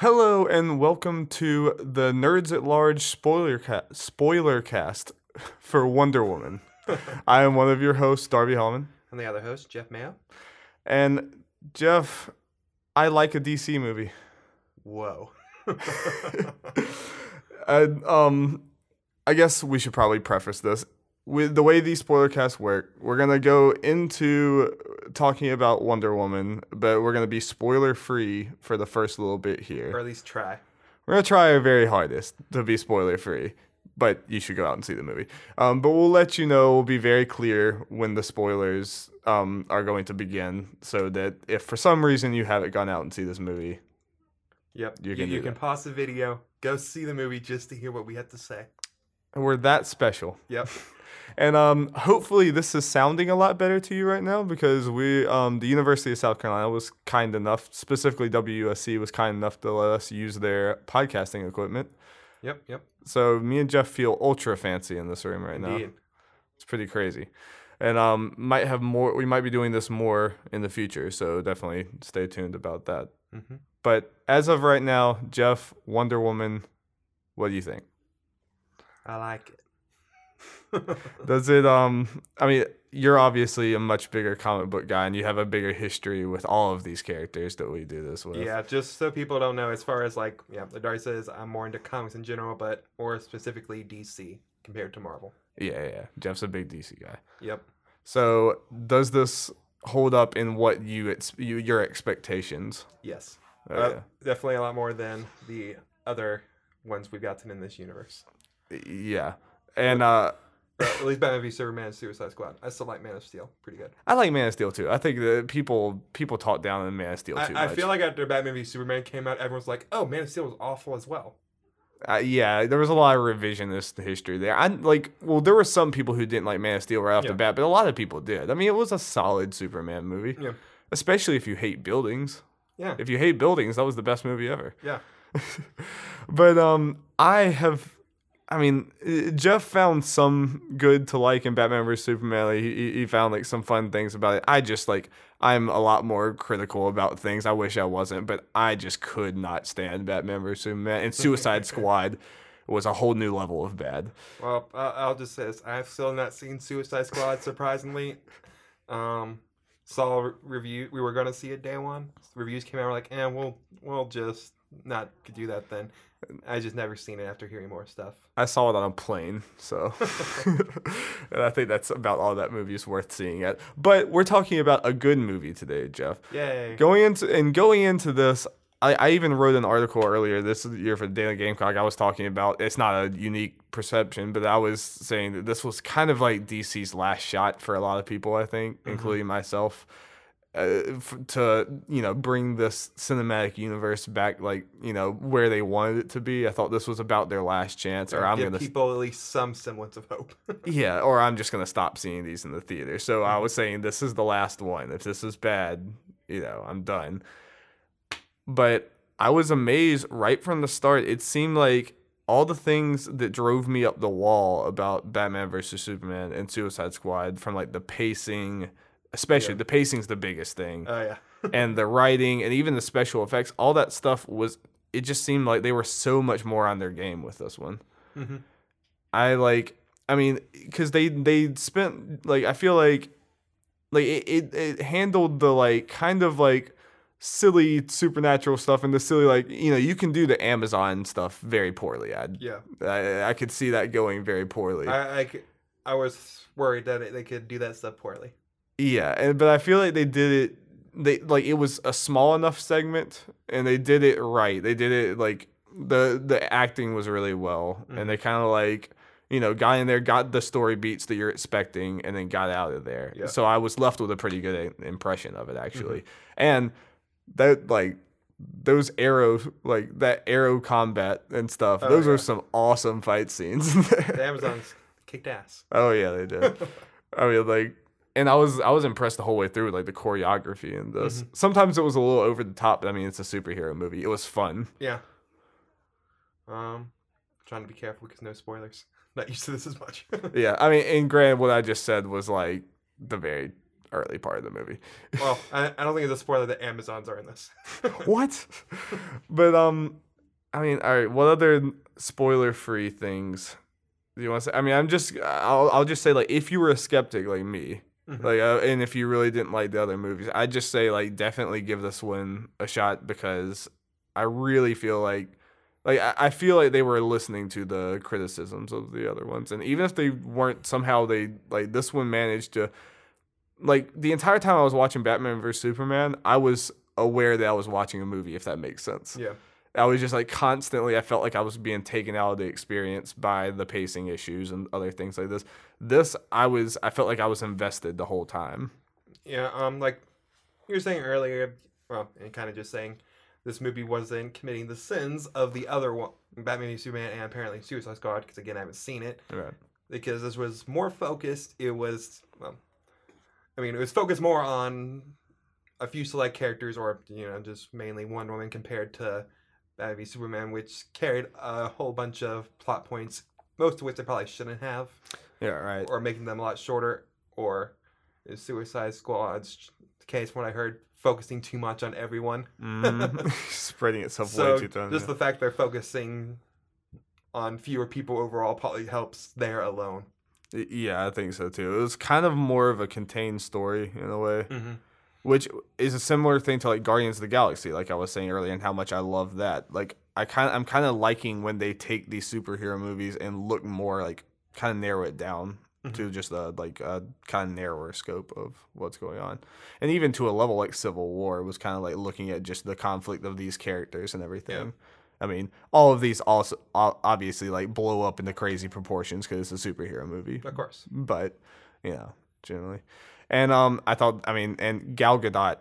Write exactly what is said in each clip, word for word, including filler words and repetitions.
Hello and welcome to the Nerds at Large spoiler ca- spoiler cast for Wonder Woman. I am one of your hosts, Darby Hallman. I'm the other host, Jeff Mayo. And Jeff, I like a D C movie. Whoa. I, um, I guess we should probably preface this. With the way these spoiler casts work, we're going to go into talking about Wonder Woman, but we're going to be spoiler-free for the first little bit here. Or at least try. We're going to try our very hardest to be spoiler-free, but you should go out and see the movie. Um, but we'll let you know, we'll be very clear when the spoilers um, are going to begin, so that if for some reason you haven't gone out and see this movie, yep, you can You, you can pause the video, go see the movie just to hear what we have to say. We're that special. Yep. And um, hopefully this is sounding a lot better to you right now, because we, um, the University of South Carolina was kind enough, specifically W U S C was kind enough to let us use their podcasting equipment. Yep, yep. So me and Jeff feel ultra fancy in this room right Indeed. now. It's pretty crazy. And um, might have more. We might be doing this more in the future, so definitely stay tuned about that. Mm-hmm. But as of right now, Jeff, Wonder Woman, what do you think? I like it. Does it, um, I mean, you're obviously a much bigger comic book guy, and you have a bigger history with all of these characters that we do this with. Yeah, just so people don't know, as far as like, yeah, the Darby says, I'm more into comics in general, but more specifically D C compared to Marvel. Yeah, yeah. Jeff's a big D C guy. Yep. So does this hold up in what you, ex- you your expectations? Yes. Oh, uh, yeah. Definitely a lot more than the other ones we've gotten in this universe. Yeah, and uh, at least Batman v Superman and Suicide Squad. I still like Man of Steel, pretty good. I like Man of Steel too. I think that people people talk down on Man of Steel too I, I much. I feel like after Batman v Superman came out, everyone's like, "Oh, Man of Steel was awful as well." Uh, yeah, there was a lot of revisionist history there. I like, well, there were some people who didn't like Man of Steel right off yeah. the bat, but a lot of people did. I mean, it was a solid Superman movie, yeah. especially if you hate buildings. Yeah, if you hate buildings, that was the best movie ever. Yeah, but um, I have. I mean, Jeff found some good to like in Batman versus. Superman. Like, he, he found, like, some fun things about it. I just, like, I'm a lot more critical about things. I wish I wasn't, but I just could not stand Batman versus. Superman. And Suicide Squad was a whole new level of bad. Well, uh, I'll just say this. I've still not seen Suicide Squad, surprisingly. um, saw a review. We were going to see it day one. Reviews came out. We're like, eh, we'll, we'll just not do that then. I just never seen it after hearing more stuff. I saw it on a plane, so. And I think that's about all that movie is worth seeing at. But we're talking about a good movie today, Jeff. Yay. Going into and going into this, I, I even wrote an article earlier this year for the Daily Gamecock. I was talking about, it's not a unique perception, but I was saying that this was kind of like D C's last shot for a lot of people, I think, mm-hmm. including myself. Uh, f- to, you know, bring this cinematic universe back, like, you know, where they wanted it to be. I thought this was about their last chance, or I'm going to... Give people st- at least some semblance of hope. Yeah, or I'm just going to stop seeing these in the theater. So I was saying, this is the last one. If this is bad, you know, I'm done. But I was amazed right from the start. It seemed like all the things that drove me up the wall about Batman versus Superman and Suicide Squad, from, like, the pacing... Especially yeah. the pacing's the biggest thing. Oh yeah. And the writing and even the special effects, all that stuff was, it just seemed like they were so much more on their game with this one. Mm-hmm. I like, I mean, because they, they spent, like, I feel like, like it, it, it handled the, like, kind of like silly supernatural stuff and the silly, like, you know, you can do the Amazon stuff very poorly. I'd, yeah. I, I could see that going very poorly. I, I, could, I was worried that they could do that stuff poorly. Yeah, and but I feel like they did it. They like it was a small enough segment, and they did it right. They did it like the the acting was really well, mm-hmm. and they kind of like you know got in there, got the story beats that you're expecting, and then got out of there. Yeah. So I was left with a pretty good a- impression of it actually, mm-hmm. and that like those arrow like that arrow combat and stuff. Oh, those yeah. are some awesome fight scenes. The Amazons kicked ass. Oh yeah, they did. I mean like. And I was I was impressed the whole way through with, like, the choreography and this. Mm-hmm. Sometimes it was a little over the top, but, I mean, it's a superhero movie. It was fun. Yeah. Um, trying to be careful because no spoilers. Not used to this as much. Yeah, I mean, and granted, what I just said was, like, the very early part of the movie. Well, I, I don't think it's a spoiler that Amazons are in this. What? But um, I mean, all right. What other spoiler-free things do you want to say? I mean, I'm just, I'll, I'll just say, like, if you were a skeptic like me, mm-hmm. like, uh, and if you really didn't like the other movies, I'd just say, like, definitely give this one a shot, because I really feel like, like, I, I feel like they were listening to the criticisms of the other ones, and even if they weren't, somehow they, like, this one managed to. Like, the entire time I was watching Batman v Superman, I was aware that I was watching a movie, if that makes sense. Yeah. I was just, like, constantly, I felt like I was being taken out of the experience by the pacing issues and other things like this. This, I was, I felt like I was invested the whole time. Yeah, um, like you were saying earlier, well, and kind of just saying, this movie wasn't committing the sins of the other one, Batman v Superman, and apparently Suicide Squad, because, again, I haven't seen it. Right. Because this was more focused, it was, well, I mean, it was focused more on a few select characters, or, you know, just mainly Wonder Woman compared to Batman v Superman, which carried a whole bunch of plot points, most of which they probably shouldn't have. Yeah, right. Or making them a lot shorter, or is Suicide Squad's case, when I heard, focusing too much on everyone. Mm. Spreading itself so way too thin. Just yeah. The fact they're focusing on fewer people overall probably helps there alone. Yeah, I think so, too. It was kind of more of a contained story, in a way, mm-hmm. which is a similar thing to, like, Guardians of the Galaxy, like I was saying earlier, and how much I love that. Like, I kind of, I'm kind of liking when they take these superhero movies and look more, like, kind of narrow it down mm-hmm. to just, a, like, a kind of narrower scope of what's going on. And even to a level like Civil War was kind of, like, looking at just the conflict of these characters and everything. Yeah. I mean, all of these also obviously, like, blow up into crazy proportions because it's a superhero movie. Of course. But, you know, generally. And um, I thought, I mean, and Gal Gadot.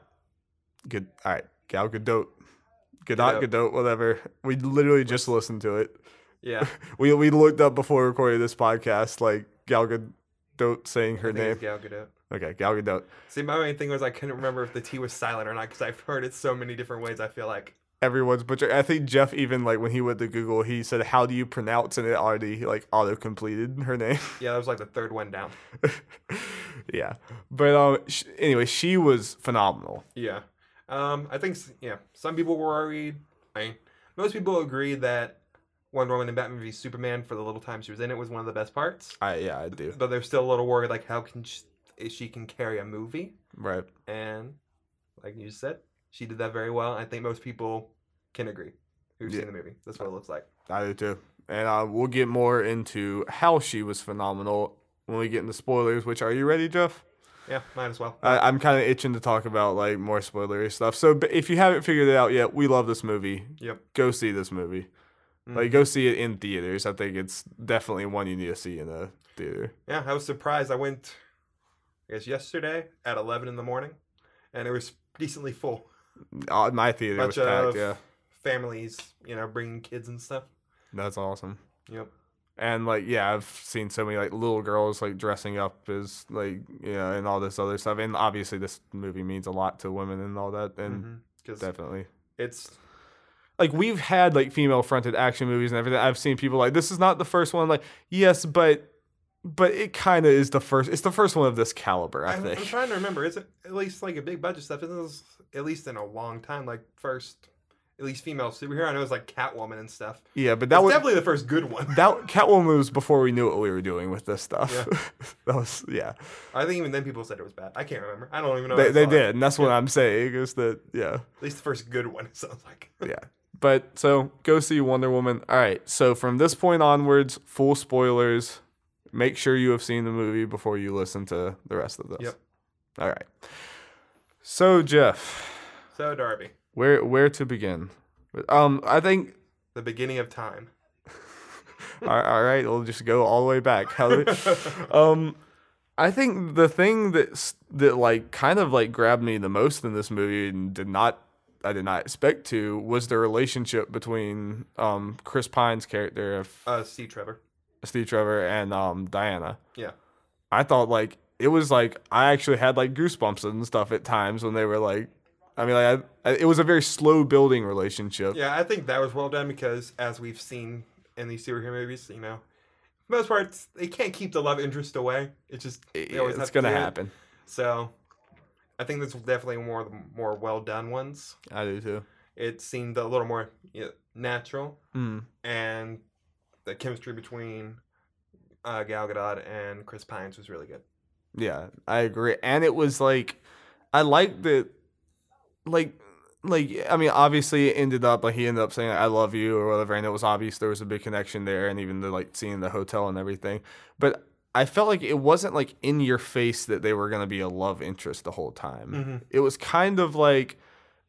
Good, all right, Gal Gadot. Gadot, Gadot, Gadot whatever. We literally just listened to it. Yeah. we we looked up before recording this podcast, like, Gal Gadot saying her name. Gal Gadot. Okay, Gal Gadot. See, my main thing was I couldn't remember if the T was silent or not, because I've heard it so many different ways, I feel like. Everyone's butchering. I think Jeff, even, like, when he went to Google, he said, "How do you pronounce?" and it already, like, auto completed her name. Yeah, that was like the third one down. Yeah, but um, sh- anyway, she was phenomenal. Yeah, um, I think yeah, some people were worried. I mean, most people agree that Wonder Woman and Batman v Superman, for the little time she was in it, was one of the best parts. I yeah, I do. But they're still a little worried, like, how can she, she can carry a movie? Right. And like you said. She did that very well. I think most people can agree who've yeah. seen the movie. That's what it looks like. I do too. And uh, we'll get more into how she was phenomenal when we get into spoilers, which are you ready, Jeff? Yeah, might as well. I, I'm kind of itching to talk about, like, more spoilery stuff. So if you haven't figured it out yet, we love this movie. Yep. Go see this movie. Mm-hmm. Like, go see it in theaters. I think it's definitely one you need to see in a theater. Yeah, I was surprised. I went, I guess, yesterday at eleven in the morning, and it was decently full. My theater Bunch was packed, yeah. Families, you know, bringing kids and stuff. That's awesome. Yep. And, like, yeah, I've seen so many, like, little girls, like, dressing up as, like, you know, and all this other stuff. And obviously this movie means a lot to women and all that. And mm-hmm. definitely. It's... Like, we've had, like, female-fronted action movies and everything. I've seen people like, this is not the first one. Like, yes, but... But it kind of is the first. It's the first one of this caliber, I I'm, think. I'm trying to remember. Is it at least like a big budget stuff? Isn't this at least in a long time? Like first, at least female superhero. I know it's like Catwoman and stuff. Yeah, but that was definitely the first good one. That Catwoman was before we knew what we were doing with this stuff. Yeah. That was yeah. I think even then people said it was bad. I can't remember. I don't even know. They, they did, and that's yeah. what I'm saying is that yeah. At least the first good one. It sounds like yeah. But so go see Wonder Woman. All right. So from this point onwards, full spoilers. Make sure you have seen the movie before you listen to the rest of this. Yep. All right. So, Jeff. So, Darby. Where where to begin? Um, I think... The beginning of time. all, all right. We'll just go all the way back. How did, um, I think the thing that, that like, kind of, like, grabbed me the most in this movie and did not... I did not expect to was the relationship between um Chris Pine's character... Of, uh, Steve Trevor. Steve Trevor and um, Diana. Yeah. I thought, like, it was, like, I actually had, like, goosebumps and stuff at times when they were, like, I mean, like, I, I, it was a very slow-building relationship. Yeah, I think that was well done because, as we've seen in these superhero movies, you know, for the most part, they can't keep the love interest away. It's just, they always it, have it's to gonna do happen. It. So, I think this was definitely one of the more well done ones. I do too. It seemed a little more you know, natural, mm. and the chemistry between uh, Gal Gadot and Chris Pine was really good. Yeah, I agree, and it was like I liked that, like. Like, I mean, obviously it ended up, like, he ended up saying, I love you or whatever, and it was obvious there was a big connection there, and even, the, like, seeing the hotel and everything. But I felt like it wasn't, like, in your face that they were going to be a love interest the whole time. Mm-hmm. It was kind of like,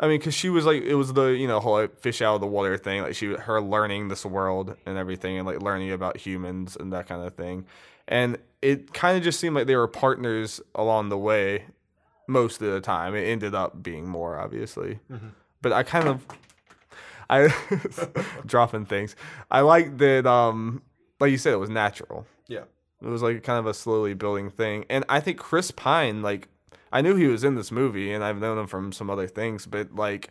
I mean, because she was, like, it was the, you know, whole like, fish out of the water thing. Like, she her learning this world and everything and, like, learning about humans and that kind of thing. And it kind of just seemed like they were partners along the way. Most of the time, it ended up being more, obviously. Mm-hmm. But I kind of... I dropping things. I like that, um, like you said, it was natural. Yeah. It was like kind of a slowly building thing. And I think Chris Pine, like, I knew he was in this movie, and I've known him from some other things, but, like,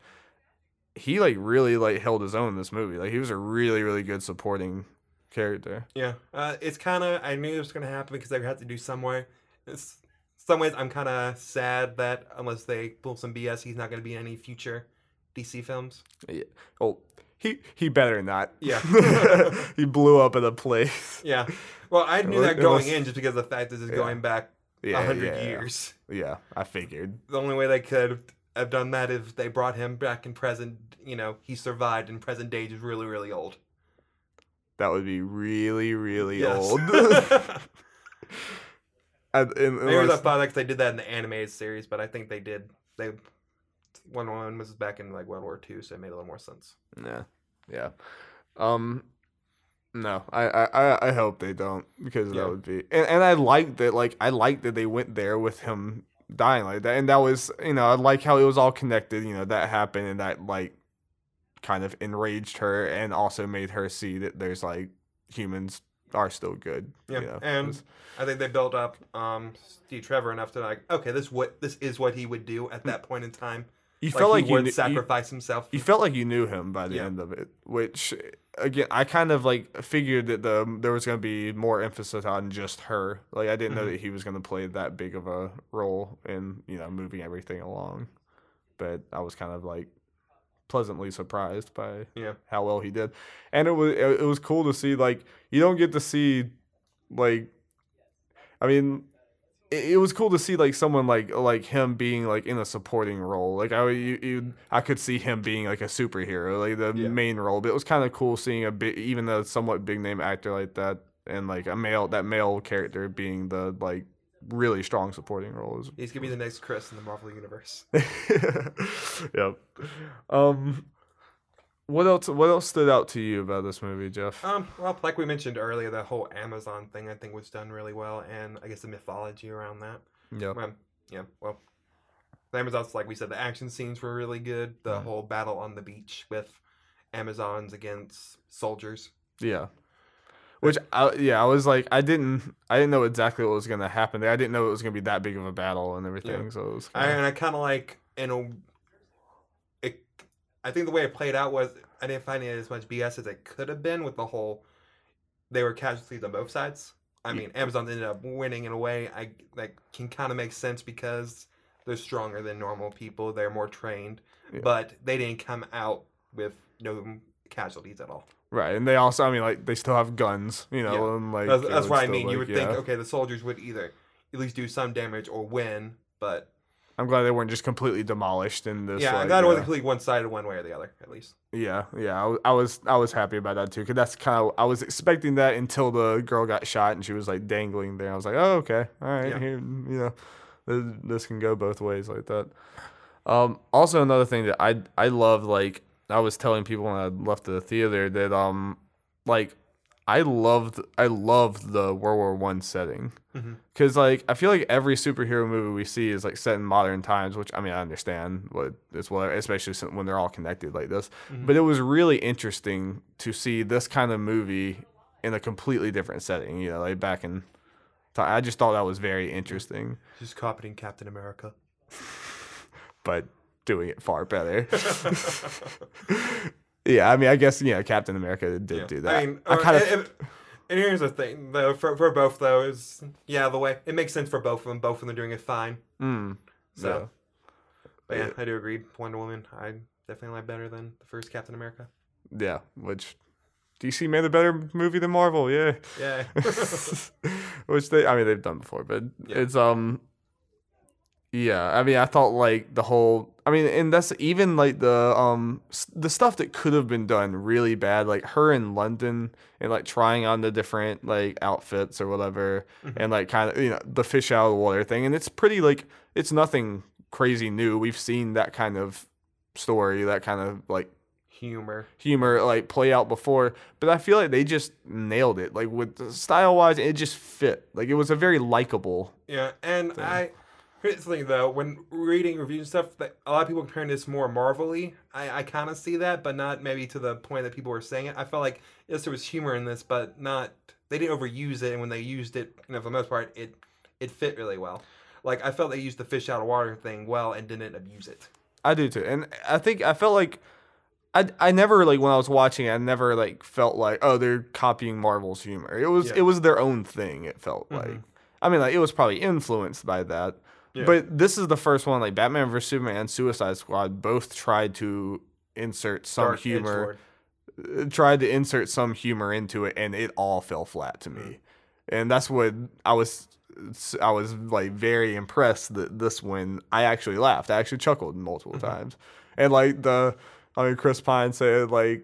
he, like, really, like, held his own in this movie. Like, he was a really, really good supporting character. Yeah. Uh, it's kind of... I knew it was going to happen because they had to do some way. It's... some ways I'm kind of sad that unless they pull some B S, he's not going to be in any future D C films. Yeah. Oh, he he better not. Yeah. He blew up at a place. Yeah. Well, I knew that going in just because of the fact that this is yeah. going back yeah, one hundred yeah, years. Yeah, I figured. The only way they could have done that is they brought him back in present, you know, he survived in present day, just really, really old. That would be really, really yes. old. I, in, in Maybe that like they did that in the animated series, but I think they did. They one one was back in like World War Two, so it made a little more sense. Yeah, yeah. Um, no, I, I, I hope they don't because yeah. that would be. And, and I liked that. Like I liked that they went there with him dying like that, and that was you know I like how it was all connected. You know that happened, and that like kind of enraged her, and also made her see that there's like humans. Are still good. Yeah, you know, and was, I think they built up um, Steve Trevor enough to like, okay, this what this is what he would do at that point in time. You like felt like he you would knew, sacrifice you, himself. You felt like you knew him by the yeah. end of it, which again, I kind of like figured that the there was going to be more emphasis on just her. Like I didn't mm-hmm. know that he was going to play that big of a role in you know moving everything along, but I was kind of like. Pleasantly surprised by yeah. how well he did, and it was it was cool to see. Like you don't get to see, like, I mean, it, it was cool to see like someone like like him being like in a supporting role. Like I you, you I could see him being like a superhero, like the yeah. main role. But it was kind of cool seeing a bit even a somewhat big name actor like that, and like a male that male character being the like really strong supporting roles. He's gonna be the next Chris in the Marvel universe. Yep. Um, what else? What else stood out to you about this movie, Jeff? Um, well, like we mentioned earlier, the whole Amazon thing I think was done really well, and I guess the mythology around that. Yeah. Well, yeah. Well, the Amazons, like we said, the action scenes were really good. The mm. whole battle on the beach with Amazons against soldiers. Yeah. Which I, yeah, I was like, I didn't, I didn't know exactly what was gonna happen there. I didn't know it was gonna be that big of a battle and everything. Yeah. So it was kinda... I, and I kind of like, you know, it. I think the way it played out was I didn't find it as much B S as it could have been with the whole. They were casualties on both sides. I yeah. mean, Amazon ended up winning in a way I that can kind of make sense because they're stronger than normal people. They're more trained, yeah. but they didn't come out with no casualties at all. Right, and they also, I mean, like, they still have guns, you know, yeah. and, like... That's, that's what I mean. Like, you would yeah. think, okay, the soldiers would either at least do some damage or win, but... I'm glad they weren't just completely demolished in this, Yeah, like, I'm glad yeah. it wasn't completely one-sided one way or the other, at least. Yeah, yeah, I, I was I was happy about that, too, because that's kind of... I was expecting that until the girl got shot and she was, like, dangling there. I was like, oh, okay, all right, yeah. here, you know, this can go both ways like that. Um, also, another thing that I I love, like... I was telling people when I left the theater that um like I loved I loved the World War One setting because mm-hmm. like I feel like every superhero movie we see is like set in modern times, which I mean I understand what it's whatever, especially when they're all connected like this. Mm-hmm. But it was really interesting to see this kind of movie in a completely different setting. You know, like back in time. I just thought that was very interesting. Just copying Captain America, but. Doing it far better. yeah, I mean, I guess you know, Captain America did yeah. do that. I mean, I kind of. It, it, and here's the thing, though, for for both though is yeah, the way it makes sense for both of them. Both of them are doing it fine. Mm, so But yeah, I do agree. Wonder Woman, I definitely like better than the first Captain America. Yeah, which D C made a better movie than Marvel. Yeah, yeah. Which they, I mean, they've done before, but yeah. it's um, yeah. I mean, I thought like the whole. I mean, and that's even like the um the stuff that could have been done really bad, like her in London and like trying on the different like outfits or whatever, mm-hmm. and like kind of you know the fish out of the water thing, and it's pretty like it's nothing crazy new. We've seen that kind of story, that kind of like. Humor, humor, like play out before, but I feel like they just nailed it. Like with style wise, it just fit. Like it was a very likable. Yeah, and thing. I here's the thing though, when reading reviews and stuff, that a lot of people comparing this more Marvel-y. I, I kind of see that, but not maybe to the point that people were saying it. I felt like yes, there was humor in this, but not they didn't overuse it. And when they used it, you know, for the most part, it it fit really well. Like I felt they used the fish out of water thing well and didn't abuse it. I do too, and I think I felt like. I, I never, like, when I was watching it, I never, like, felt like, oh, they're copying Marvel's humor. It was yeah. it was their own thing, it felt mm-hmm. like. I mean, like, it was probably influenced by that. Yeah. But this is the first one, like, Batman v Superman and Suicide Squad both tried to insert some Dark humor. Tried to insert some humor into it, and it all fell flat to me. Mm-hmm. And that's what I was, I was, like, very impressed that this one, I actually laughed. I actually chuckled multiple mm-hmm. times. And, like, the... I mean, Chris Pine said, like,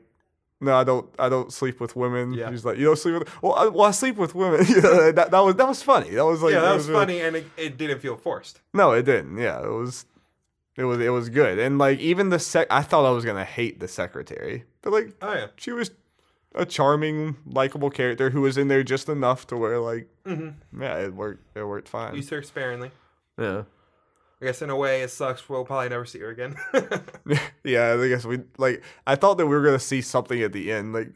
no, I don't I don't sleep with women. Yeah. He's like, you don't sleep with well, I, well, I sleep with women. You know, that, that was that was funny. That was like Yeah, that, that was, was funny really... and it, it didn't feel forced. No, it didn't. Yeah, it was it was it was good. And like even the sec I thought I was gonna hate the secretary. But like oh, yeah. she was a charming, likable character who was in there just enough to where like mm-hmm. yeah, it worked it worked fine. Used her sparingly. Yeah. I guess in a way it sucks. We'll probably never see her again. Yeah, I guess we like. I thought that we were gonna see something at the end, like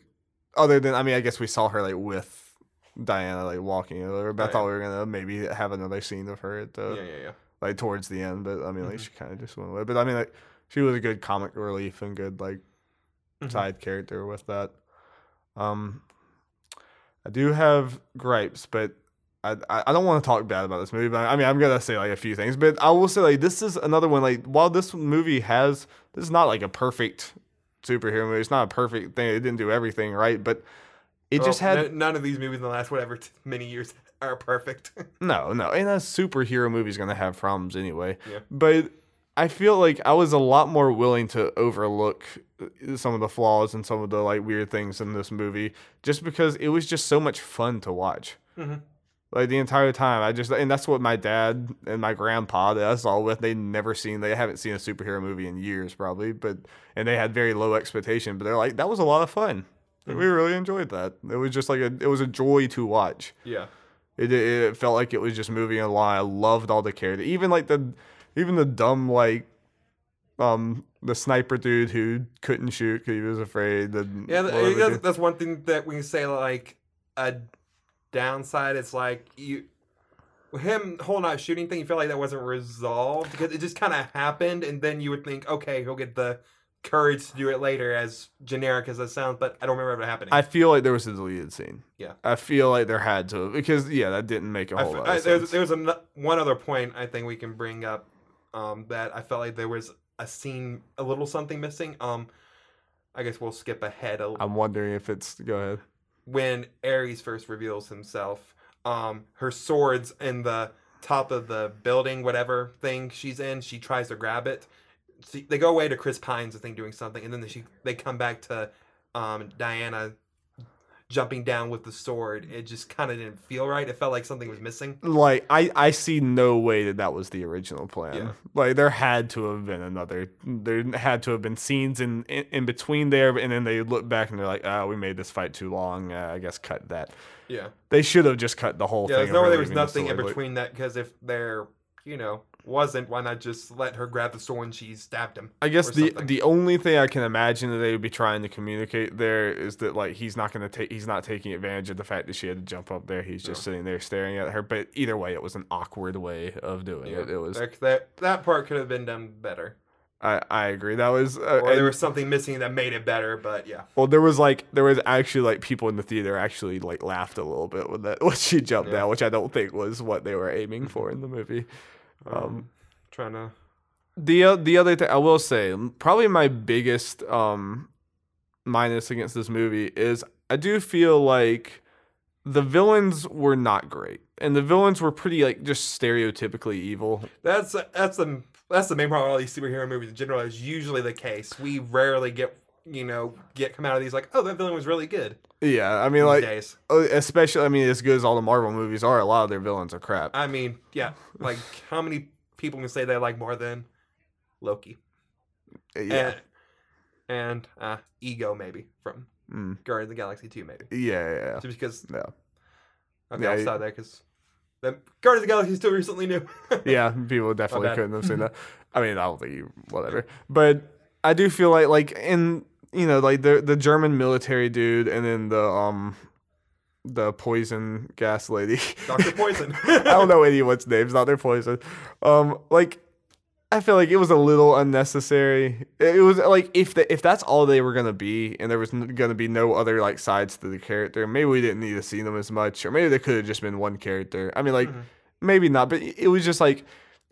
other than I mean, I guess we saw her like with Diana, like walking over. But oh, I thought yeah. we were gonna maybe have another scene of her at the yeah, yeah, yeah. like towards the end. But I mean, like mm-hmm. she kind of just went away. But I mean, like she was a good comic relief and good like mm-hmm. side character with that. Um, I do have gripes, but. I I don't want to talk bad about this movie, but I mean, I'm going to say, like, a few things. But I will say, like, this is another one, like, while this movie has... This is not, like, a perfect superhero movie. It's not a perfect thing. It didn't do everything right, but it well, just had... N- none of these movies in the last whatever t- many years are perfect. no, no. And a superhero movie is going to have problems anyway. Yeah. But I feel like I was a lot more willing to overlook some of the flaws and some of the, like, weird things in this movie just because it was just so much fun to watch. Mm-hmm. Like, the entire time, I just... And that's what my dad and my grandpa that I saw with, they never seen... They haven't seen a superhero movie in years, probably, but... And they had very low expectation, but they're like, that was a lot of fun. Mm-hmm. We really enjoyed that. It was just like a... It was a joy to watch. Yeah. It it felt like it was just moving along. I loved all the characters. Even, like, the... Even the dumb, like... Um... The sniper dude who couldn't shoot because he was afraid. The, yeah, that's, that's one thing that we can say, like... a. Downside, it's like you, him whole not shooting thing. You feel like that wasn't resolved because it just kind of happened, and then you would think, okay, he'll get the courage to do it later. As generic as that sounds, but I don't remember it happening. I feel like there was a deleted scene. Yeah, I feel like there had to because yeah, that didn't make a whole I, lot. Of I, sense. There's, there's a, one other point I think we can bring up um, that I felt like there was a scene, a little something missing. Um, I guess we'll skip ahead a little. I'm wondering if it's go ahead. When Ares first reveals himself, um, her sword's in the top of the building, whatever thing she's in. She tries to grab it. She, they go away to Chris Pine's thing doing something, and then she they come back to um, Diana jumping down with the sword. It just kind of didn't feel right. It felt like something was missing. Like, I, I see no way that that was the original plan. Yeah. Like, there had to have been another. There had to have been scenes in, in, in between there, and then they look back and they're like, oh, we made this fight too long. Uh, I guess cut that. Yeah. They should have just cut the whole yeah, thing. Yeah, no, there was nothing the in between that, because if there, you know, wasn't, why not just let her grab the sword and she stabbed him? I guess the the only thing I can imagine that they would be trying to communicate there is that like he's not going to take he's not taking advantage of the fact that she had to jump up there. He's just no. sitting there staring at her. But either way, it was an awkward way of doing yeah. it. It was that, that that part could have been done better. I, I agree. That was uh, or there was something missing that made it better, but yeah. Well, there was like there was actually like people in the theater actually like laughed a little bit when that when she jumped yeah. out, which I don't think was what they were aiming for in the movie. Um, um, trying to The the other thing I will say, probably my biggest um, minus against this movie is I do feel like the villains were not great, and the villains were pretty like just stereotypically evil. That's that's the that's the main problem with all these superhero movies in general is usually the case. We rarely get you know get come out of these like, oh, that villain was really good. Yeah, I mean, like, days. especially, I mean, as good as all the Marvel movies are, a lot of their villains are crap. I mean, yeah, like, how many people can say they like more than Loki? Yeah. And, and uh, Ego, maybe, from mm. Guardians of the Galaxy two, maybe. Yeah, yeah, yeah. Just because, yeah. Okay, yeah, I'll stop there, because Guardians of the Galaxy is still recently new. Yeah, people definitely couldn't have seen that. I mean, I don't think you, whatever. But I do feel like, like, in... You know, like the the German military dude, and then the um, the poison gas lady, Doctor Poison. I don't know anyone's names. Doctor Poison. Um, like, I feel like it was a little unnecessary. It was like if the, if that's all they were gonna be, and there was gonna be no other like sides to the character, maybe we didn't need to see them as much, or maybe there could have just been one character. I mean, like mm-hmm. maybe not, but it was just like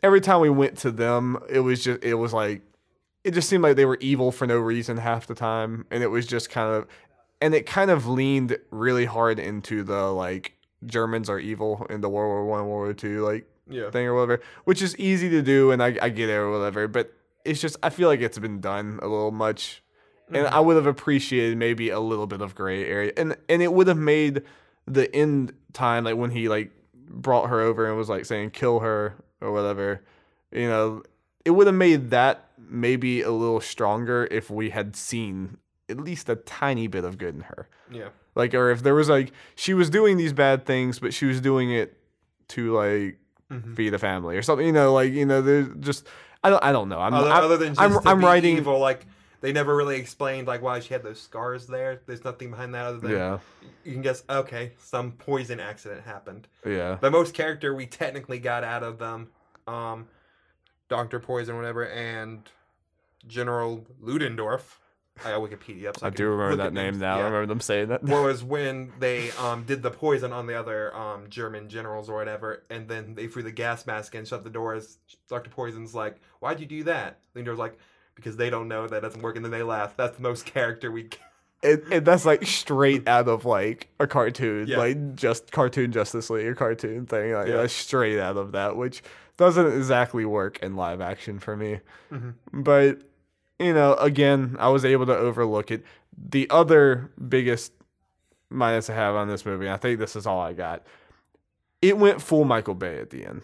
every time we went to them, it was just it was like. It just seemed like they were evil for no reason half the time, and it was just kind of, and it kind of leaned really hard into the like Germans are evil in the World War One, World War Two like yeah. thing or whatever, which is easy to do, and I, I get it or whatever. But it's just I feel like it's been done a little much, and mm-hmm. I would have appreciated maybe a little bit of gray area, and and it would have made the end time like when he like brought her over and was like saying kill her or whatever, you know. It would have made that maybe a little stronger if we had seen at least a tiny bit of good in her. Yeah. Like, or if there was like, she was doing these bad things, but she was doing it to like mm-hmm. feed a family or something, you know, like, you know, there's just, I don't, I don't know. I'm other, I'm, other than just I'm, I'm writing evil, like they never really explained like why she had those scars there. There's nothing behind that other than yeah. you can guess, okay, some poison accident happened. Yeah. The most character we technically got out of them, um, Doctor Poison, whatever, and General Ludendorff. I got Wikipedia up. So I, I do remember that name now. Yeah. I remember them saying that. What was when they um, did the poison on the other um, German generals or whatever, and then they threw the gas mask and shut the doors. Doctor Poison's like, "Why'd you do that?" Ludendorff's like, "Because they don't know that doesn't work," and then they laugh. That's the most character we. And, and that's like straight out of like a cartoon, yeah. like just cartoon Justice League or cartoon thing. Like yeah. straight out of that, which. Doesn't exactly work in live action for me. Mm-hmm. But, you know, again, I was able to overlook it. The other biggest minus I have on this movie, and I think this is all I got, it went full Michael Bay at the end.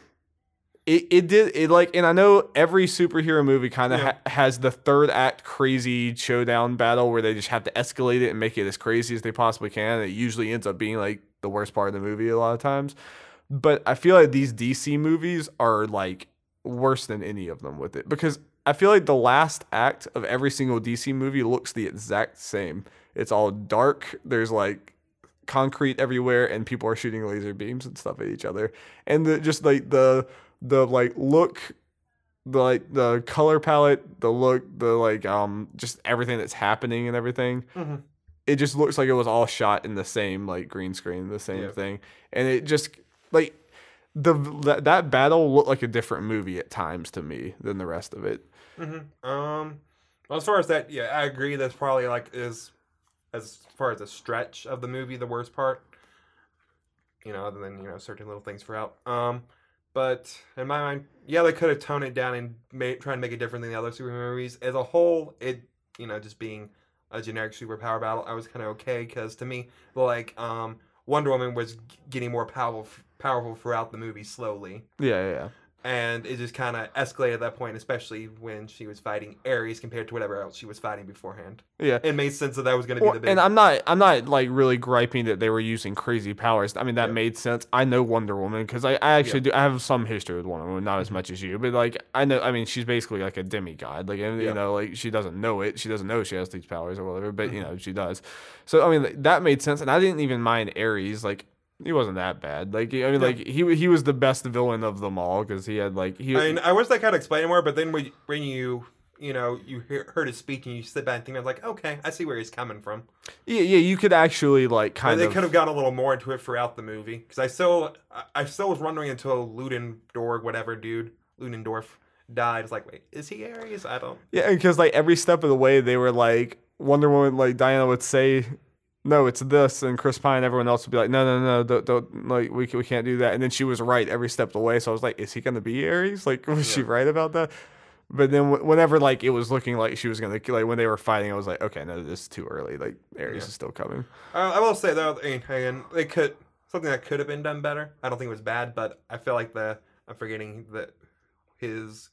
It it did, it like, and I know every superhero movie kind of yeah. ha- has the third act crazy showdown battle where they just have to escalate it and make it as crazy as they possibly can. And it usually ends up being like the worst part of the movie a lot of times. But I feel like these D C movies are, like, worse than any of them with it. Because I feel like the last act of every single D C movie looks the exact same. It's all dark. There's, like, concrete everywhere. And people are shooting laser beams and stuff at each other. And the, just, like, the, the like, look, the, like, the color palette, the look, the, like, um just everything that's happening and everything. Mm-hmm. It just looks like it was all shot in the same, like, green screen, the same yep. thing. And it just... Like, the that, that battle looked like a different movie at times to me than the rest of it. Mm-hmm. Um, well, as far as that, yeah, I agree. That's probably, like, is as far as a stretch of the movie, the worst part. You know, other than, you know, certain little things for out. Um, but in my mind, yeah, they could have toned it down and made, try and make it different than the other superhero movies. As a whole, it, you know, just being a generic superpower battle, I was kind of okay. Because to me, like, um, Wonder Woman was getting more powerful... powerful throughout the movie slowly. Yeah, yeah, yeah. And it just kind of escalated at that point, especially when she was fighting Ares compared to whatever else she was fighting befororehand. Yeah. It made sense that that was going to well, be the big... And I'm not, I'm not like, really griping that they were using crazy powers. I mean, that yeah. made sense. I know Wonder Woman, because I, I actually yeah. do... I have some history with Wonder Woman, not as much as you, but, like, I know... I mean, she's basically, like, a demigod. Like, and, yeah. you know, like, she doesn't know it. She doesn't know she has these powers or whatever, but, mm-hmm. you know, she does. So, I mean, that made sense, and I didn't even mind Ares, like... He wasn't that bad. Like, I mean, yeah. like he he was the best villain of them all because he had like he. I mean, I wish they could explain it more, but then when you, when you you know you hear, heard his speech and you sit back and think, I was like, okay, I see where he's coming from. Yeah, yeah, you could actually like kind they of. They could have gotten a little more into it throughout the movie because I still I still was wondering until Ludendorff, whatever dude Ludendorff, died. It's like, wait, is he Ares? I don't. Yeah, because like every step of the way, they were like Wonder Woman, like Diana would say, "No, it's this," and Chris Pine and everyone else would be like, "No, no, no, don't, don't like we we can't do that." And then she was right every step of the way. So I was like, "Is he gonna be Ares? Like, was yeah. she right about that?" But then whenever like it was looking like she was gonna like when they were fighting, I was like, okay, no, this is too early. Like Ares yeah. is still coming. Uh, I will say though, again, it could something that could have been done better. I don't think it was bad, but I feel like the I'm forgetting that his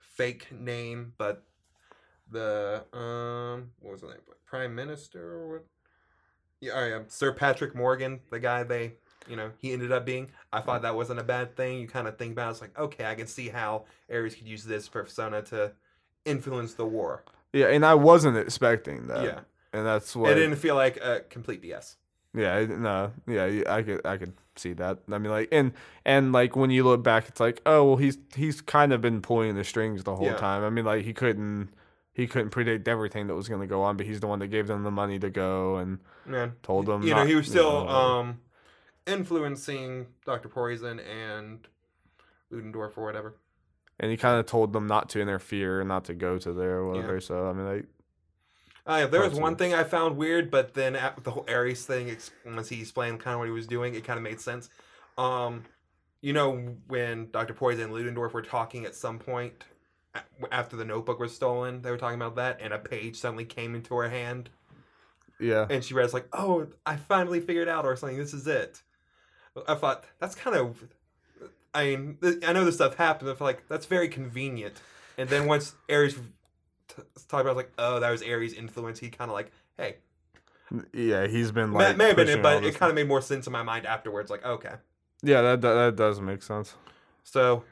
fake name, but the um what was the name? Prime Minister or what? Yeah, oh yeah, Sir Patrick Morgan, the guy they. You know, he ended up being. I thought that wasn't a bad thing. You kind of think about it, it's like, okay, I can see how Ares could use this persona to influence the war. Yeah, and I wasn't expecting that. Yeah, and that's what it didn't feel like a complete B S. Yeah, no, yeah, I could, I could see that. I mean, like, and and like when you look back, it's like, oh, well, he's he's kind of been pulling the strings the whole yeah. time. I mean, like he couldn't. He couldn't predict everything that was going to go on, but he's the one that gave them the money to go and Man. told them. You not, know, he was still. You know, um, influencing Doctor Poison and Ludendorff or whatever. And he kind of told them not to interfere and not to go to there or whatever. Yeah. So, I mean, like... Uh, yeah, there was one thing I found weird, but then the whole Ares thing, once he explained kind of what he was doing, it kind of made sense. Um, you know, when Doctor Poison and Ludendorff were talking at some point after the notebook was stolen, they were talking about that, and a page suddenly came into her hand. Yeah. And she read, it's like, oh, I finally figured out or something. This is it. I thought, that's kind of, I mean, I know this stuff happened, but I feel like, that's very convenient. And then once Ares t- talked about it, I was like, oh, that was Ares' influence. He kind of like, hey. Yeah, he's been like. That may have been it, but it kind of made more sense in my mind afterwards. Like, okay. Yeah, that that does make sense. So,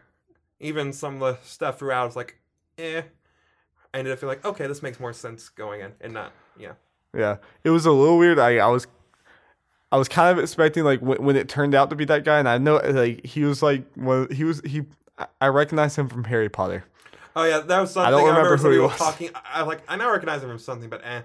even some of the stuff throughout, I was like, eh. I ended up feeling like, okay, this makes more sense going in and not, yeah. Yeah, it was a little weird. I, I was. I was kind of expecting like when, when it turned out to be that guy, and I know like he was like well, he was he I recognized him from Harry Potter. Oh yeah, that was something I don't remember, I remember who he was talking. I, I like I now recognize him from something, but eh.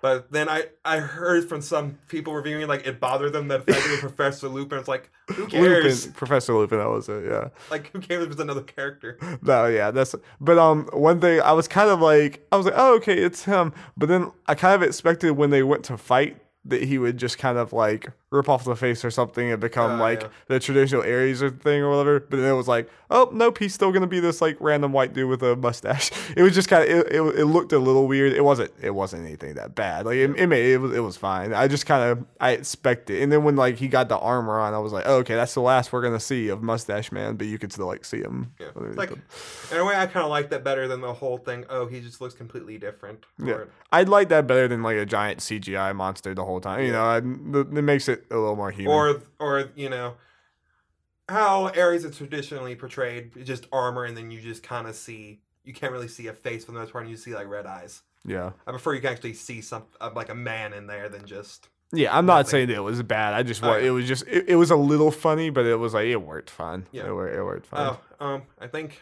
But then I, I heard from some people reviewing it, like it bothered them that it was Professor Lupin. It's like who cares? Lupin, Professor Lupin, that was it. Yeah. Like who cares if it's another character? No, yeah, that's. But um, one thing I was kind of like I was like oh okay it's him, but then I kind of expected when they went to fight. That he would just kind of like rip off the face or something and become uh, like yeah. the traditional Ares or thing or whatever. But then it was like, oh nope, he's still gonna be this like random white dude with a mustache. It was just kind of it, it. It looked a little weird. It wasn't. It wasn't anything that bad. Like it, it made it was it was fine. I just kind of I expected. And then when like he got the armor on, I was like, oh, okay, that's the last we're gonna see of Mustache Man. But you could still like see him. Yeah. Like them. In a way, I kind of like that better than the whole thing. Oh, he just looks completely different. Yeah, or, I'd like that better than like a giant C G I monster the whole. Time, you know, I, it makes it a little more human. Or, or you know, how Ares is traditionally portrayed, just armor, and then you just kind of see, you can't really see a face for the most part, and you see like red eyes. Yeah, I prefer you can actually see some like a man in there than just. Yeah, I'm not nothing. saying that it was bad. I just okay. it was just it, it was a little funny, but it was like it worked fine. Yeah, it, it worked fine. Oh, um, I think.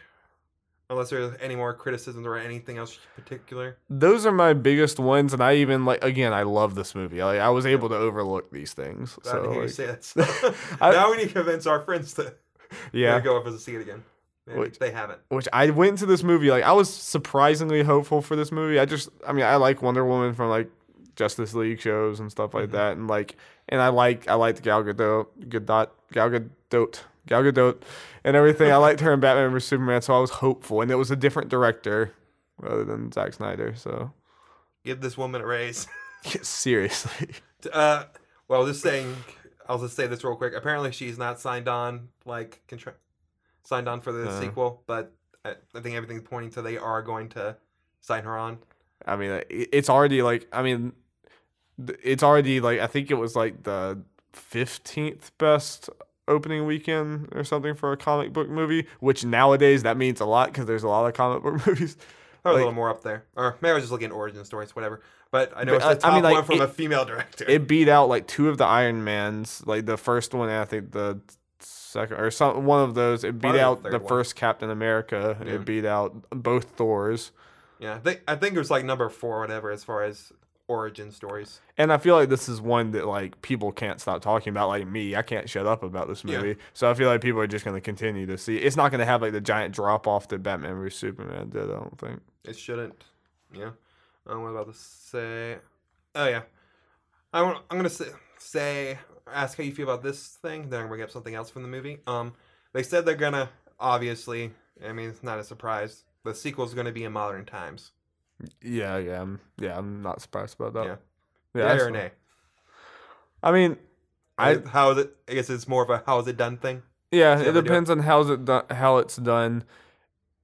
Unless there's any more criticisms or anything else in particular. Those are my biggest ones, and I even like again. I love this movie. Like, I was able yeah. to overlook these things. I so didn't hear like, you say that. So. I, now we need to convince our friends to yeah go up and see it again. Man, which, they haven't. Which I went into this movie like I was surprisingly hopeful for this movie. I just I mean I like Wonder Woman from like Justice League shows and stuff like mm-hmm. that, and like and I like I liked Gal Gadot Gadot Gal Gadot. Gal Gadot and everything. I liked her in Batman v Superman, so I was hopeful. And it was a different director rather than Zack Snyder, so. Give this woman a raise. Yeah, seriously. Uh, well, just saying, I'll just say this real quick. Apparently she's not signed on, like, contra- signed on for the uh, sequel, but I, I think everything's pointing to they are going to sign her on. I mean, it's already, like, I mean, it's already, like, I think it was, like, the fifteenth best opening weekend or something for a comic book movie, which nowadays that means a lot because there's a lot of comic book movies. Or like, a little more up there. Or maybe I was just looking at origin stories, whatever. But I know but, it's the top I mean, like, one from it, a female director. It beat out like two of the Iron Mans, like the first one and I think the second or some one of those. It beat Probably out the, the first one. Captain America. Yeah. It beat out both Thors. Yeah, I think, I think it was like number four or whatever as far as origin stories. And I feel like this is one that, like, people can't stop talking about. Like, me, I can't shut up about this movie. Yeah. So I feel like people are just going to continue to see. It's not going to have, like, the giant drop-off that Batman v Superman did, I don't think. It shouldn't. Yeah. Um, what am I about to say? Oh, yeah. I want, I'm going to say, say, ask how you feel about this thing. Then I'm going to bring up something else from the movie. Um, They said they're going to, obviously, I mean, it's not a surprise. The sequel's going to be in modern times. Yeah, yeah, I'm, yeah. I'm not surprised about that. Yeah, yeah, yeah or nay. I mean, I how is it? I guess it's more of a how is it done thing. Yeah, it depends on how's it done, how it's done.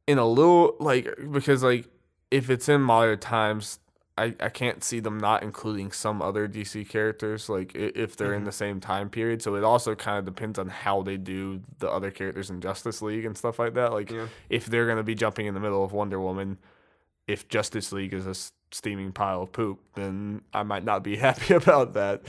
In a little like because like if it's in modern times, I, I can't see them not including some other D C characters like if they're mm-hmm. in the same time period. So it also kind of depends on how they do the other characters in Justice League and stuff like that. Like yeah. if they're gonna be jumping in the middle of Wonder Woman. If Justice League is a steaming pile of poop, then I might not be happy about that.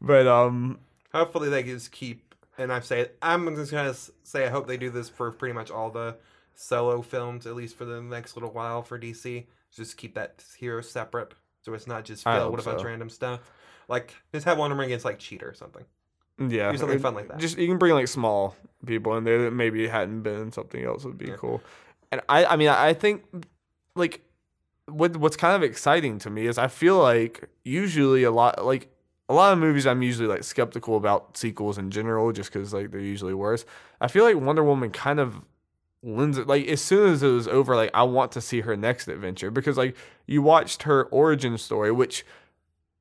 But um, hopefully they just keep, and I say I'm just gonna say I hope they do this for pretty much all the solo films, at least for the next little while for D C. Just keep that hero separate, so it's not just filled with a bunch of random stuff. Like just have Wonder Woman against like Cheetah or something. Yeah, do something it, fun like that. Just you can bring like small people in there that maybe hadn't been in something else would be yeah. cool. And I, I mean, I think like. What what's kind of exciting to me is I feel like usually a lot like a lot of movies I'm usually like skeptical about sequels in general just because like they're usually worse. I feel like Wonder Woman kind of lends it like as soon as it was over like I want to see her next adventure because like you watched her origin story, which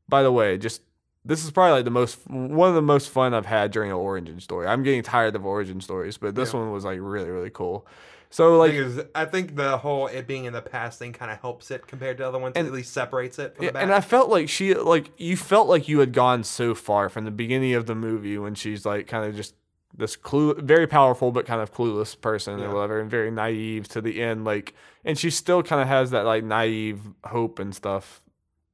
by the way just this is probably like the most one of the most fun I've had during an origin story. I'm getting tired of origin stories, but this yeah. one was like really really cool. So like, because I think the whole it being in the past thing kind of helps it compared to other ones, and, at least separates it. From yeah, the back. And I felt like she, like you felt like you had gone so far from the beginning of the movie when she's like kind of just this clue, very powerful but kind of clueless person yeah. or whatever, and very naive to the end. Like, and she still kind of has that like naive hope and stuff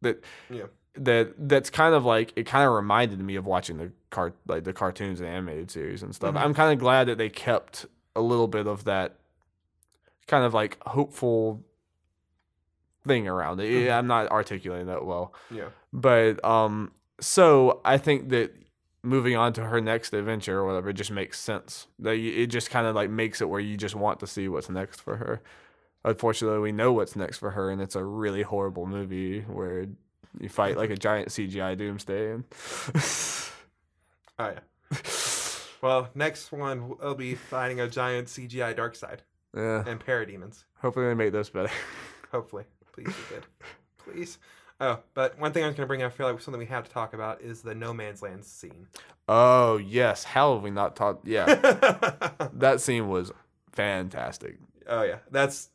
that yeah. that that's kind of like it kind of reminded me of watching the cart like the cartoons and animated series and stuff. Mm-hmm. I'm kind of glad that they kept a little bit of that. Kind of like hopeful thing around it. Mm-hmm. I'm not articulating that well. Yeah. But um, so I think that moving on to her next adventure or whatever just makes sense. That it just kind of like makes it where you just want to see what's next for her. Unfortunately, we know what's next for her, and it's a really horrible movie where you fight like a giant C G I doomsday. And oh yeah. Well, next one will be fighting a giant C G I dark side. Yeah. And parademons. Hopefully they make those better. Hopefully. Please be good. Please. Oh, but one thing I was going to bring up, I feel like something we have to talk about is the No Man's Land scene. Oh, yes. How have we not talked? Yeah. That scene was fantastic. Oh, yeah. That's...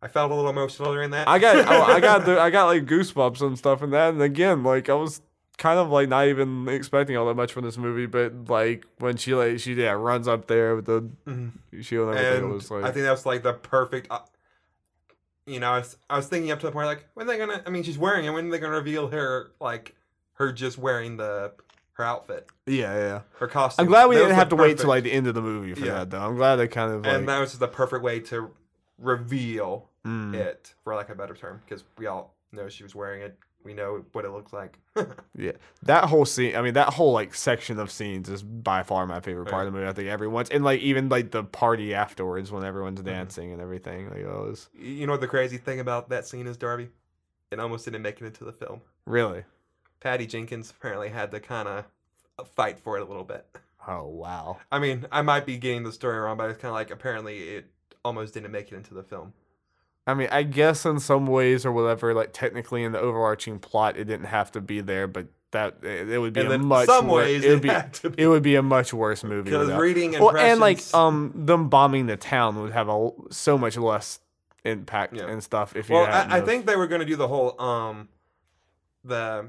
I felt a little emotional during that. I got I, I got, the, I got like, goosebumps and stuff in that. And again, like, I was... kind of like not even expecting all that much from this movie, but like when she like she yeah runs up there with the mm-hmm. shield and everything, and it was like I think that was like the perfect. Uh, you know, I was, I was thinking up to the point like when are they gonna? I mean, she's wearing it. When are they gonna reveal her like her just wearing the her outfit? Yeah, yeah. Her costume. I'm glad we that didn't have to perfect. wait till like the end of the movie for yeah. that though. I'm glad they kind of like, and that was just the perfect way to reveal mm. it for like a better term because we all know she was wearing it. We know what it looks like. Yeah. That whole scene, I mean, that whole, like, section of scenes is by far my favorite part right. of the movie. I think everyone's, and, like, even, like, the party afterwards when everyone's mm-hmm. dancing and everything. Like, oh, it was... You know what the crazy thing about that scene is, Darby? It almost didn't make it into the film. Really? Patty Jenkins apparently had to kind of fight for it a little bit. Oh, wow. I mean, I might be getting the story wrong, but it's kind of like, apparently it almost didn't make it into the film. I mean, I guess in some ways or whatever, like technically in the overarching plot, it didn't have to be there, but that it would be and a much some wor- ways it would be, be it would be a much worse movie. Because reading well, and like um them bombing the town would have a so much less impact yeah. and stuff. If well, you I, I think they were going to do the whole um the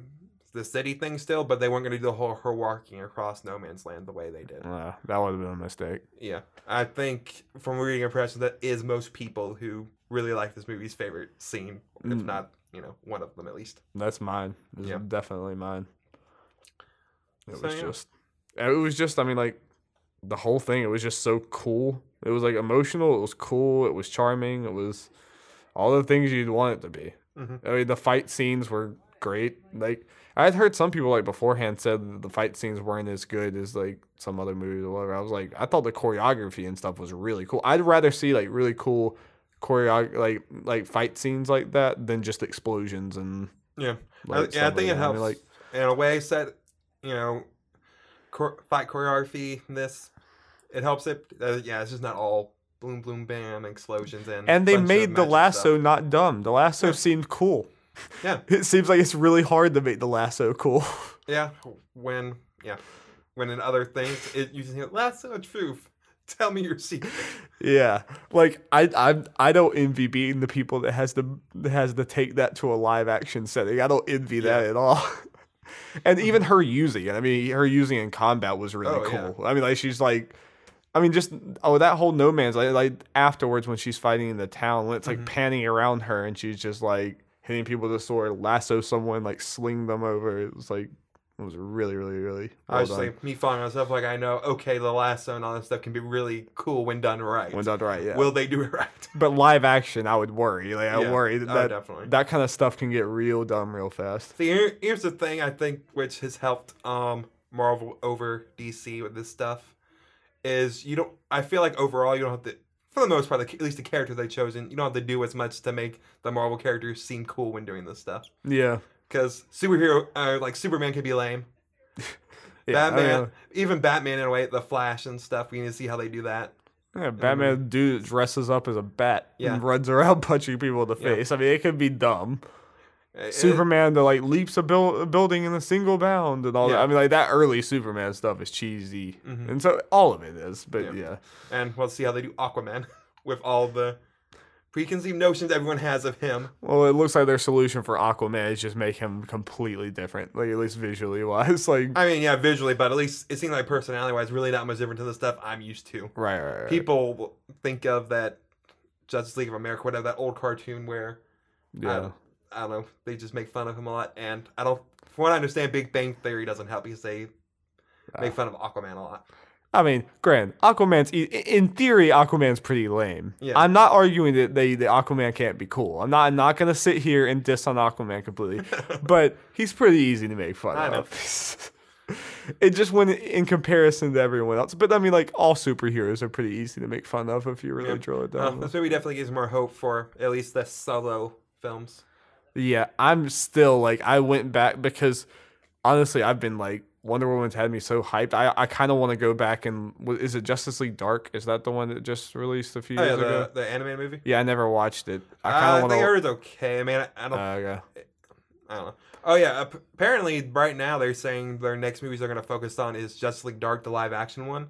the city thing still, but they weren't going to do the whole her walking across No Man's Land the way they did. Uh, that would have been a mistake. Yeah, I think from reading impressions, that is most people who. Really like this movie's favorite scene, if not, you know, one of them at least. That's mine. It's yeah. definitely mine. It so, was yeah. just, it was just, I mean, like, the whole thing, it was just so cool. It was, like, emotional. It was cool. It was charming. It was all the things you'd want it to be. Mm-hmm. I mean, the fight scenes were great. Like, I'd heard some people like beforehand said the fight scenes weren't as good as like some other movies or whatever. I was like, I thought the choreography and stuff was really cool. I'd rather see like really cool choreo like like fight scenes like that than just explosions and yeah. Like, I, yeah, I think like it helps I mean, like, in a way. Set, you know, cor- fight choreography. This it helps it. Uh, yeah, it's just not all bloom, bloom, bam, explosions and. And they made the lasso stuff. Not dumb. The lasso yeah. seemed cool. Yeah, it seems like it's really hard to make the lasso cool. Yeah, when yeah, when in other things it you just hear lasso truth. Tell me your secret. Yeah, like I I I don't envy being the people that has to that has to take that to a live action setting. I don't envy yeah. that at all. And mm-hmm. even her using it. I mean, her using it in combat was really oh, cool. Yeah. I mean, like she's like. I mean, just, oh, that whole no man's, like, like afterwards when she's fighting in the town, it's, like, mm-hmm. panning around her, and she's just, like, hitting people with a sword, lasso someone, like, sling them over. It was, like, it was really, really, really well I was done. Just, like, me finding myself, like, I know, okay, the lasso and all that stuff can be really cool when done right. When done right, yeah. Will they do it right? But live action, I would worry. Like, I yeah, worry. That, oh, definitely. That kind of stuff can get real dumb real fast. See, here, here's the thing, I think, which has helped um, Marvel over D C with this stuff. Is you don't, I feel like overall you don't have to, for the most part, the, at least the characters they've chosen, you don't have to do as much to make the Marvel characters seem cool when doing this stuff. Yeah. Because superhero, uh, like Superman can be lame. yeah, Batman, even Batman in a way, the Flash and stuff, we need to see how they do that. Yeah, Batman I mean, dude dresses up as a bat yeah. and runs around punching people in the face. Yeah. I mean, it could be dumb. It, Superman that like leaps a, build, a building in a single bound and all yeah. that. I mean, like that early Superman stuff is cheesy, mm-hmm. and so all of it is. But yeah. yeah, and we'll see how they do Aquaman with all the preconceived notions everyone has of him. Well, it looks like their solution for Aquaman is just make him completely different, like at least visually wise. Like, I mean, yeah, visually, but at least it seems like personality wise, really not much different to the stuff I'm used to. Right, right, right. People think of that Justice League of America, whatever that old cartoon where, yeah. Um, I don't know, they just make fun of him a lot, and I don't, from what I understand, Big Bang Theory doesn't help because they make fun of Aquaman a lot. I mean, granted, Aquaman's, in theory, Aquaman's pretty lame. Yeah. I'm not arguing that they, the Aquaman can't be cool. I'm not, I'm not going to sit here and diss on Aquaman completely, but he's pretty easy to make fun I of. Know. It just went in comparison to everyone else, but I mean, like, all superheroes are pretty easy to make fun of if you really yeah. drill it down. Uh, this movie definitely gives more hope for at least the solo films. Yeah, I'm still, like, I went back because, honestly, I've been, like, Wonder Woman's had me so hyped. I, I kind of want to go back and, is it Justice League Dark? Is that the one that just released a few oh, years yeah, the, ago? The animated movie? Yeah, I never watched it. I kind of uh, want to... I think it was okay. I mean, I, I don't... Uh, okay. I don't know. Oh, yeah, apparently, right now, they're saying their next movies they're going to focus on is Justice League Dark, the live-action one,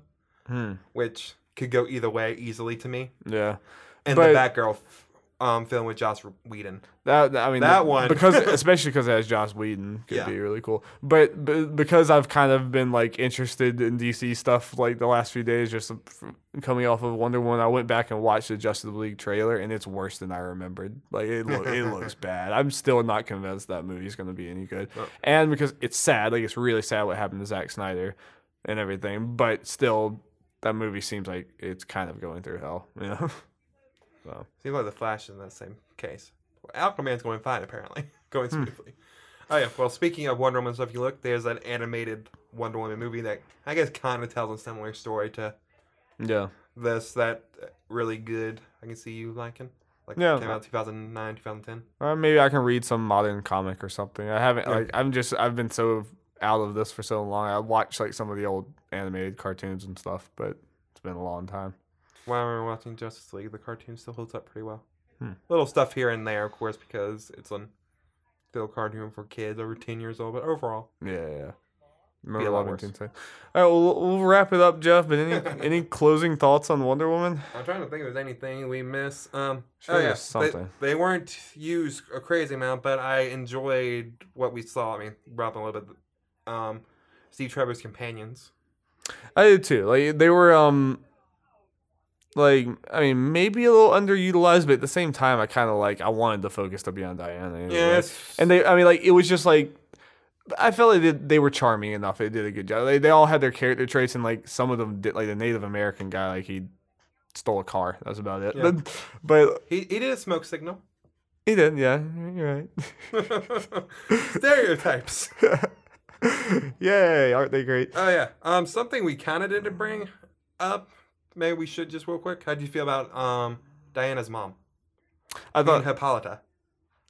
hmm. which could go either way easily to me. Yeah. And but, the Batgirl... Um, film with Joss Whedon. That I mean that the, one because especially because it has Joss Whedon could yeah. be really cool. But, but because I've kind of been like interested in D C stuff like the last few days, just coming off of Wonder Woman, I went back and watched the Justice League trailer, and it's worse than I remembered. Like it lo- it looks bad. I'm still not convinced that movie's going to be any good. Oh. And because it's sad, like it's really sad what happened to Zack Snyder and everything. But still, that movie seems like it's kind of going through hell. You know. So. Seems like the Flash is in that same case. Well, Aquaman's going fine, apparently. Going smoothly. Hmm. Oh, yeah. Well, speaking of Wonder Woman stuff, if you look, there's an animated Wonder Woman movie that I guess kind of tells a similar story to yeah. this, that really good, I can see you liking. Like, yeah. Came out two thousand nine, two thousand ten. Or maybe I can read some modern comic or something. I haven't, yeah. like, I'm just, I've been so out of this for so long. I watched, like, some of the old animated cartoons and stuff, but it's been a long time. While we were watching Justice League, the cartoon still holds up pretty well. Hmm. Little stuff here and there, of course, because it's a still cartoon for kids over ten years old, but overall, yeah, yeah. Remember a lot worse. All right, we'll, we'll wrap it up, Jeff. But any any closing thoughts on Wonder Woman? I'm trying to think if there's anything we miss. Um, sure, oh yeah, something. They, they weren't used a crazy amount, but I enjoyed what we saw. I mean, brought them a little bit. Um, Steve Trevor's companions. I did too. Like they were um. Like, I mean, maybe a little underutilized, but at the same time, I kind of, like, I wanted to focus to be on Diana. Anyway. Yes. And they, I mean, like, it was just, like, I felt like they, they were charming enough. They did a good job. They, they all had their character traits, and, like, some of them did, like, the Native American guy, like, he stole a car. That's about it. Yeah. But, but he, he did a smoke signal. He did, yeah. You're right. Stereotypes. Yay, aren't they great? Oh, yeah. Um, something we kind of didn't bring up, maybe we should just real quick. How do you feel about um Diana's mom? I thought Hippolyta.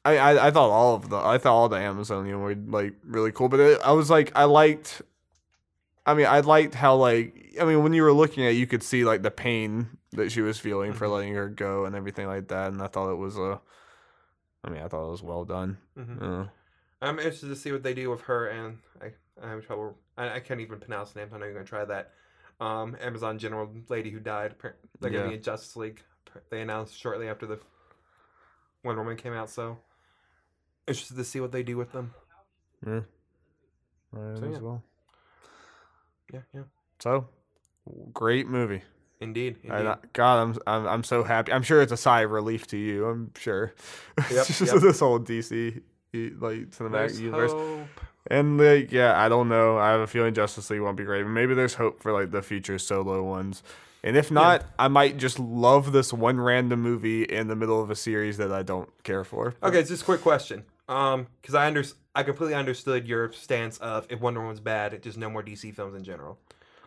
I, I I thought all of the I thought all the Amazonian were like really cool, but it, I was like I liked. I mean, I liked how like I mean when you were looking at it, you could see like the pain that she was feeling mm-hmm. for letting her go and everything like that, and I thought it was a. I mean, I thought it was well done. Mm-hmm. Uh, I'm interested to see what they do with her, and I I have trouble. I, I can't even pronounce names. I know you're gonna try that. Um, Amazon general lady who died. They're gonna be in Justice League. They announced shortly after the Wonder Woman came out. So interested to see what they do with them. Yeah, I am so, yeah. as well. Yeah, yeah. So great movie. Indeed, indeed. I, God, I'm, I'm I'm so happy. I'm sure it's a sigh of relief to you. I'm sure. Yep, just yep. This whole D C like cinematic universe. Hope. And like, yeah, I don't know. I have a feeling Justice League won't be great. Maybe there's hope for like the future solo ones. And if not, yeah. I might just love this one random movie in the middle of a series that I don't care for. Okay, it's just a quick question. Um, because I under I completely understood your stance of if Wonder Woman's bad, just no more D C films in general.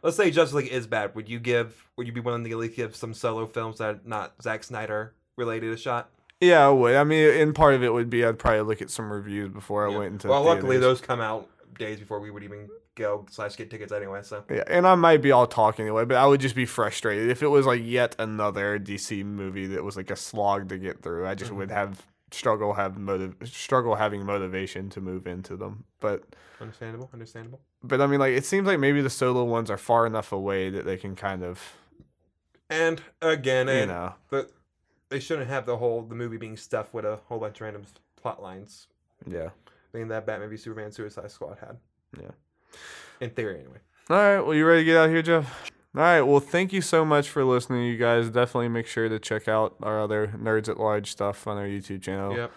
Let's say Justice League is bad. Would you give? Would you be willing to at least give some solo films that are not Zack Snyder related a shot? Yeah, I would. I mean, and part of it would be I'd probably look at some reviews before I yeah. went into. Well, theaters. Luckily those come out days before we would even go slash get tickets anyway. So yeah, and I might be all talk anyway, but I would just be frustrated if it was like yet another D C movie that was like a slog to get through. I just mm-hmm. would have struggle have motive struggle having motivation to move into them. But understandable, understandable. But I mean, like, it seems like maybe the solo ones are far enough away that they can kind of. And again, you and know, the, they shouldn't have the whole the movie being stuffed with a whole bunch of random plot lines. Yeah, I mean that Batman v Superman Suicide Squad had. Yeah, in theory, anyway. All right, well, you ready to get out of here, Jeff? All right, well, thank you so much for listening, you guys. Definitely make sure to check out our other Nerds at Large stuff on our YouTube channel. Yep,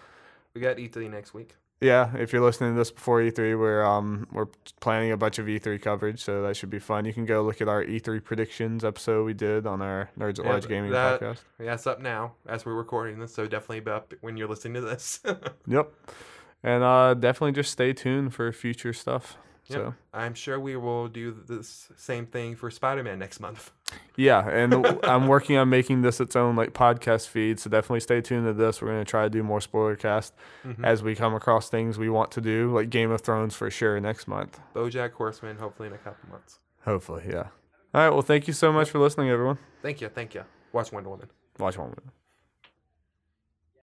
we got E three next week. Yeah, if you're listening to this before E three, we're um we're planning a bunch of E three coverage, so that should be fun. You can go look at our E three predictions episode we did on our Nerds at yeah, Large Gaming that, podcast. Yeah, that's up now as we're recording this, so definitely up when you're listening to this. Yep, and uh, definitely just stay tuned for future stuff. Yep. So I'm sure we will do this same thing for Spider-Man next month. Yeah, and I'm working on making this its own like podcast feed, so definitely stay tuned to this. We're going to try to do more spoiler cast mm-hmm. as we come across things we want to do, like Game of Thrones for sure next month. BoJack Horseman, hopefully in a couple months. Hopefully, yeah. All right, well, thank you so much for listening, everyone. Thank you, thank you. Watch Wonder Woman. Watch Wonder Woman.